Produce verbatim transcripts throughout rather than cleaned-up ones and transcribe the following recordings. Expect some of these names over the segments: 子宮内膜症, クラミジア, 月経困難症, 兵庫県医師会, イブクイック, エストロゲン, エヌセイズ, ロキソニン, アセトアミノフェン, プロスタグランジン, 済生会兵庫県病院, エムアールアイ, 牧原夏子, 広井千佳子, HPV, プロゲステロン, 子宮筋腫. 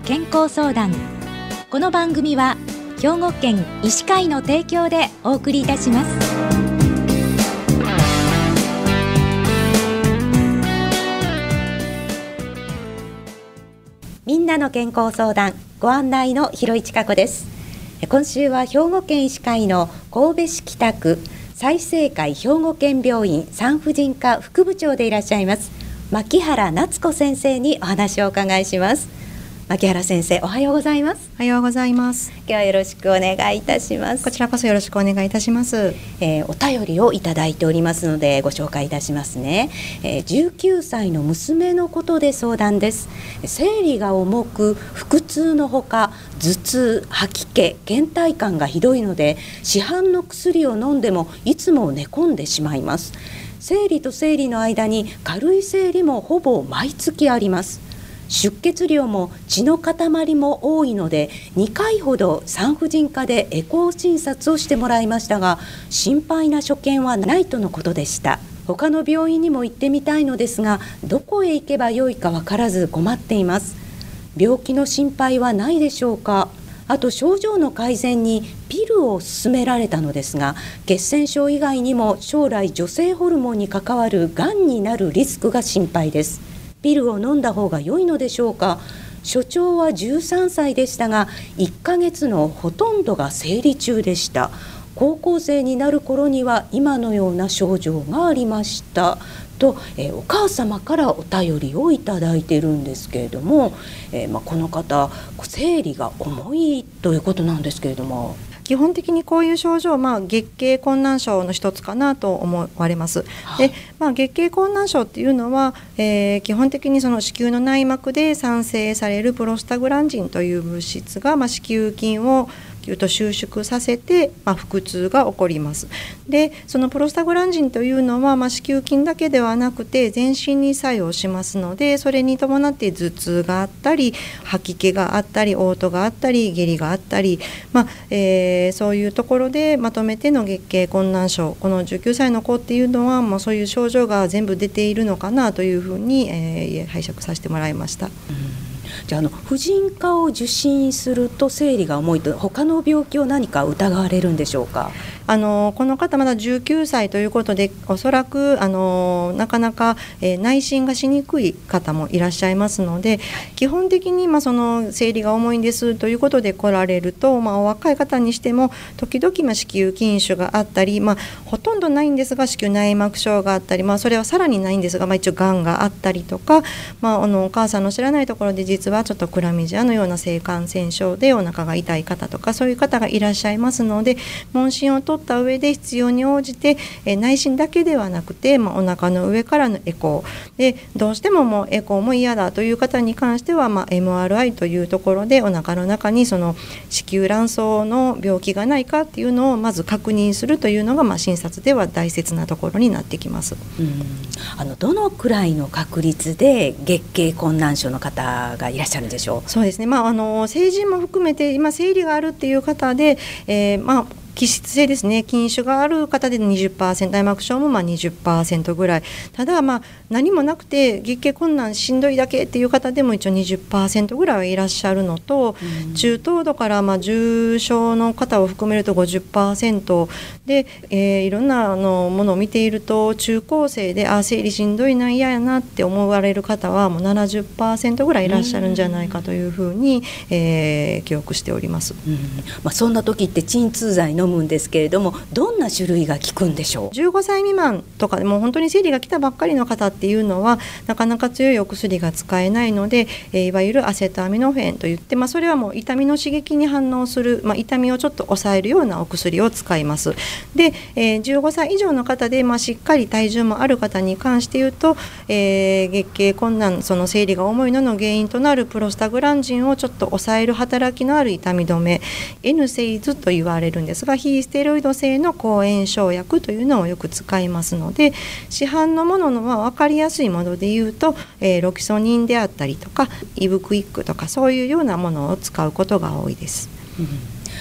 の健康相談。この番組は兵庫県医師会の提供でお送りいたします。みんなの健康相談、ご案内の広井千佳子です。今週は兵庫県医師会の神戸市北区済生会兵庫県病院産婦人科副部長でいらっしゃいます牧原夏子先生にお話をお伺いします。牧原先生、おはようございます。おはようございます。今日はよろしくお願いいたします。こちらこそよろしくお願いいたします。えー、お便りをいただいておりますのでご紹介いたしますね。えー、じゅうきゅうさいの娘のことで相談です。生理が重く腹痛のほか頭痛、吐き気、倦怠感がひどいので市販の薬を飲んでもいつも寝込んでしまいます。生理と生理の間に軽い生理もほぼ毎月あります。出血量も血の塊も多いのでにかいほど産婦人科でエコー診察をしてもらいましたが、心配な所見はないとのことでした。他の病院にも行ってみたいのですが、どこへ行けばよいか分からず困っています。病気の心配はないでしょうか。あと症状の改善にピルを勧められたのですが、血栓症以外にも将来女性ホルモンに関わるがんになるリスクが心配です。ピルを飲んだ方が良いのでしょうか。所長はじゅうさんさいでしたがいっかげつのほとんどが生理中でした。高校生になる頃には今のような症状がありましたと、えー、お母様からお便りをいただいているんですけれども、えーまあ、この方生理が重いということなんですけれども、基本的にこういう症状は、まあ、月経困難症の一つかなと思われます。で、まあ、月経困難症っていうのは、えー、基本的にその子宮の内膜で産生されるプロスタグランジンという物質が、まあ、子宮筋をぎゅっと収縮させて、まあ、腹痛が起こります。で、そのプロスタグランジンというのは、まあ、子宮筋だけではなくて全身に作用しますので、それに伴って頭痛があったり吐き気があったり嘔吐があったり下痢があったり、まあえー、そういうところでまとめての月経困難症、このじゅうきゅうさいの子っていうのは、まあ、そういう症状が全部出ているのかなというふうに、えー、拝借させてもらいました。うん、じゃあの婦人科を受診すると生理が重いと他の病気を何か疑われるんでしょうか。あのこの方まだじゅうきゅうさいということで、おそらくあのなかなか、えー、内診がしにくい方もいらっしゃいますので、基本的に、まあ、その生理が重いんですということで来られると、まあ、お若い方にしても時々、まあ、子宮筋腫があったり、まあ、ほとんどないんですが子宮内膜症があったり、まあ、それはさらにないんですが、まあ、一応がんがあったりとか、まあ、あのお母さんの知らないところで実実はちょっとクラミジアのような性感染症でお腹が痛い方とか、そういう方がいらっしゃいますので、問診を取った上で必要に応じて内診だけではなくて、まあ、お腹の上からのエコーで、どうしてももうエコーも嫌だという方に関しては、まあ、エムアールアイ というところでお腹の中にその子宮卵巣の病気がないかっていうのをまず確認するというのが、まあ、診察では大切なところになってきます。うん、あのどのくらいの確率で月経困難症の方がいらっしゃるんでしょう。そうですね、まあ、あの成人も含めて今生理があるっていう方で、えーまあ、気質性ですね、筋腫がある方で にじゅっパーセント、 内膜症もまあ にじゅっパーセント ぐらい、ただ、まあ、何もなくて月経困難しんどいだけっていう方でも一応 にじゅっパーセント ぐらいはいらっしゃるのと、うん、中等度からまあ重症の方を含めると ごじゅっパーセント で、えー、いろんなあのものを見ていると中高生であ生理しんどいな嫌やなって思われる方はもう ななじゅっパーセント ぐらいいらっしゃるんじゃないかというふうに、うん、えー、記憶しております。うん、まあ、そんな時って鎮痛剤飲むんですけれども、どんな種類が効くんでしょう。じゅうごさい未満とかでも本当に生理が来たばっかりの方っていうのはなかなか強いお薬が使えないので、えー、いわゆるアセトアミノフェンといって、まあ、それはもう痛みの刺激に反応する、まあ、痛みをちょっと抑えるようなお薬を使います。で、えー、じゅうごさい以上の方で、まあ、しっかり体重もある方に関して言うと、えー、月経困難、その生理が重いのの原因となるプロスタグランジンをちょっと抑える働きのある痛み止め エヌセイズ と言われるんですが、非ステロイド性の抗炎症薬というのをよく使いますので、市販のものの分かりやすいものでいうと、えー、ロキソニンであったりとかイブクイックとか、そういうようなものを使うことが多いです。うん、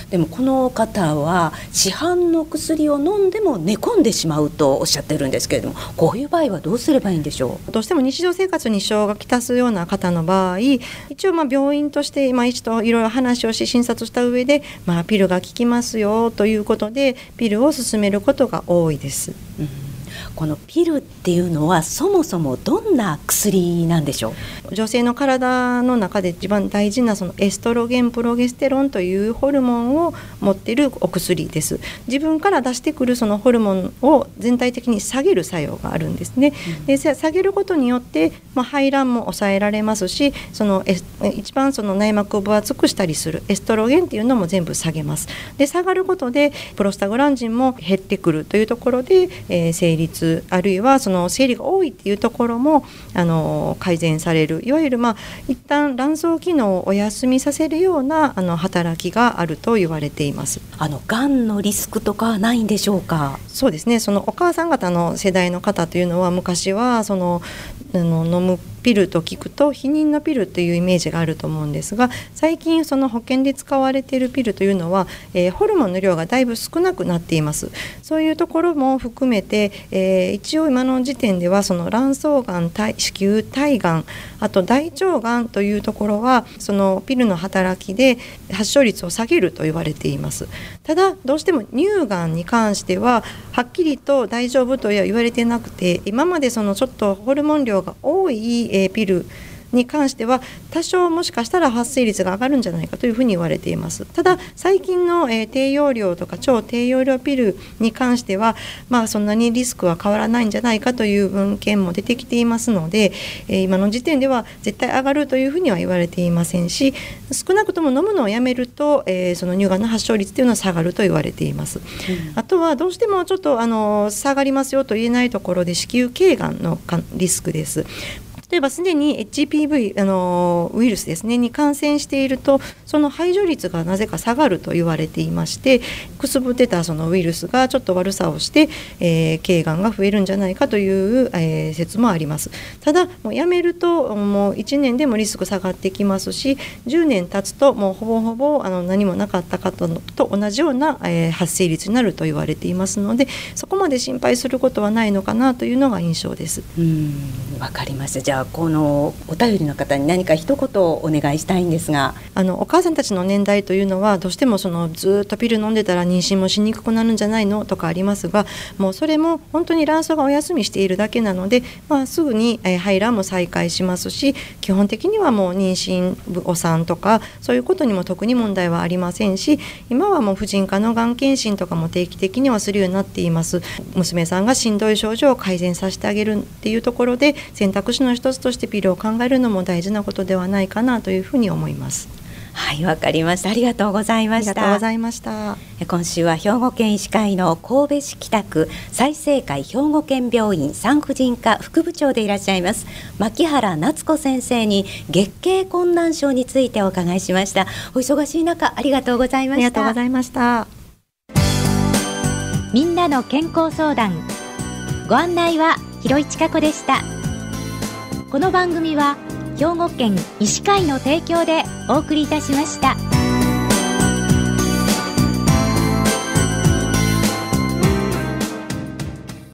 でもこの方は市販の薬を飲んでも寝込んでしまうとおっしゃってるんですけれども、こういう場合はどうすればいいんでしょう。どうしても日常生活に支障がきたすような方の場合、一応まあ病院として今一度いろいろ話をし診察した上で、まあ、ピルが効きますよということでピルを勧めることが多いです、うん。このピルっていうのはそもそもどんな薬なんでしょう。女性の体の中で一番大事なそのエストロゲンプロゲステロンというホルモンを持っているお薬です。自分から出してくるそのホルモンを全体的に下げる作用があるんですね、うん。で下げることによって、まあ、排卵も抑えられますし、その一番その内膜を分厚くしたりするエストロゲンっていうのも全部下げます。で下がることでプロスタグランジンも減ってくるというところで、えー、生理痛あるいはその生理が多いっていうところもあの改善される、いわゆる、まあ、一旦卵巣機能をお休みさせるようなあの働きがあると言われています。あのがんのリスクとかはないんでしょうか。そうですね、そのお母さん方の世代の方というのは昔はそのあの飲むピルと聞くと避妊のピルというイメージがあると思うんですが、最近その保険で使われているピルというのは、えー、ホルモンの量がだいぶ少なくなっています。そういうところも含めて、えー、一応今の時点ではその卵巣がん、子宮体がん、あと大腸がんというところはそのピルの働きで発症率を下げると言われています。ただどうしても乳がんに関してははっきりと大丈夫とは言われてなくて、今までそのちょっとホルモン量が多いピルに関しては多少もしかしたら発生率が上がるんじゃないかというふうに言われています。ただ最近の、えー、低用量とか超低用量ピルに関しては、まあ、そんなにリスクは変わらないんじゃないかという文献も出てきていますので、えー、今の時点では絶対上がるというふうには言われていませんし、少なくとも飲むのをやめると、えー、その乳がんの発症率というのは下がると言われています、うん。あとはどうしてもちょっとあの下がりますよと言えないところで子宮頸がんのリスクです。例えばすでに エイチピーブイ あのウイルスですねに感染していると、その排除率がなぜか下がると言われていまして、くすぶってたそのウイルスがちょっと悪さをして頸がんが増えるんじゃないかという、えー、説もあります。ただもうやめるともういちねんでもリスク下がってきますし、じゅうねん経つともうほぼほぼあの何もなかった方と同じような、えー、発生率になると言われていますので、そこまで心配することはないのかなというのが印象です。うーん、わかりました。じゃあこのお便りの方に何か一言お願いしたいんですが、あのお母さんたちの年代というのはどうしてもそのずっとピル飲んでたら妊娠もしにくくなるんじゃないのとかありますが、もうそれも本当に卵巣がお休みしているだけなので、まあ、すぐに排卵も再開しますし、基本的にはもう妊娠お産とかそういうことにも特に問題はありませんし、今はもう婦人科のがん検診とかも定期的にはするようになっています。娘さんがしんどい症状を改善させてあげるっていうところで選択肢の一つとしてピルを考えるのも大事なことではないかなというふうに思います。はい、わかりました。ありがとうございました。ありがとうございました。今週は兵庫県医師会の神戸市北区済生会兵庫県病院産婦人科副部長でいらっしゃいます牧原夏子先生に月経困難症についてお伺いしました。お忙しい中ありがとうございました。ありがとうございました。みんなの健康相談。ご案内は広市佳子でした。この番組は兵庫県医師会の提供でお送りいたしました。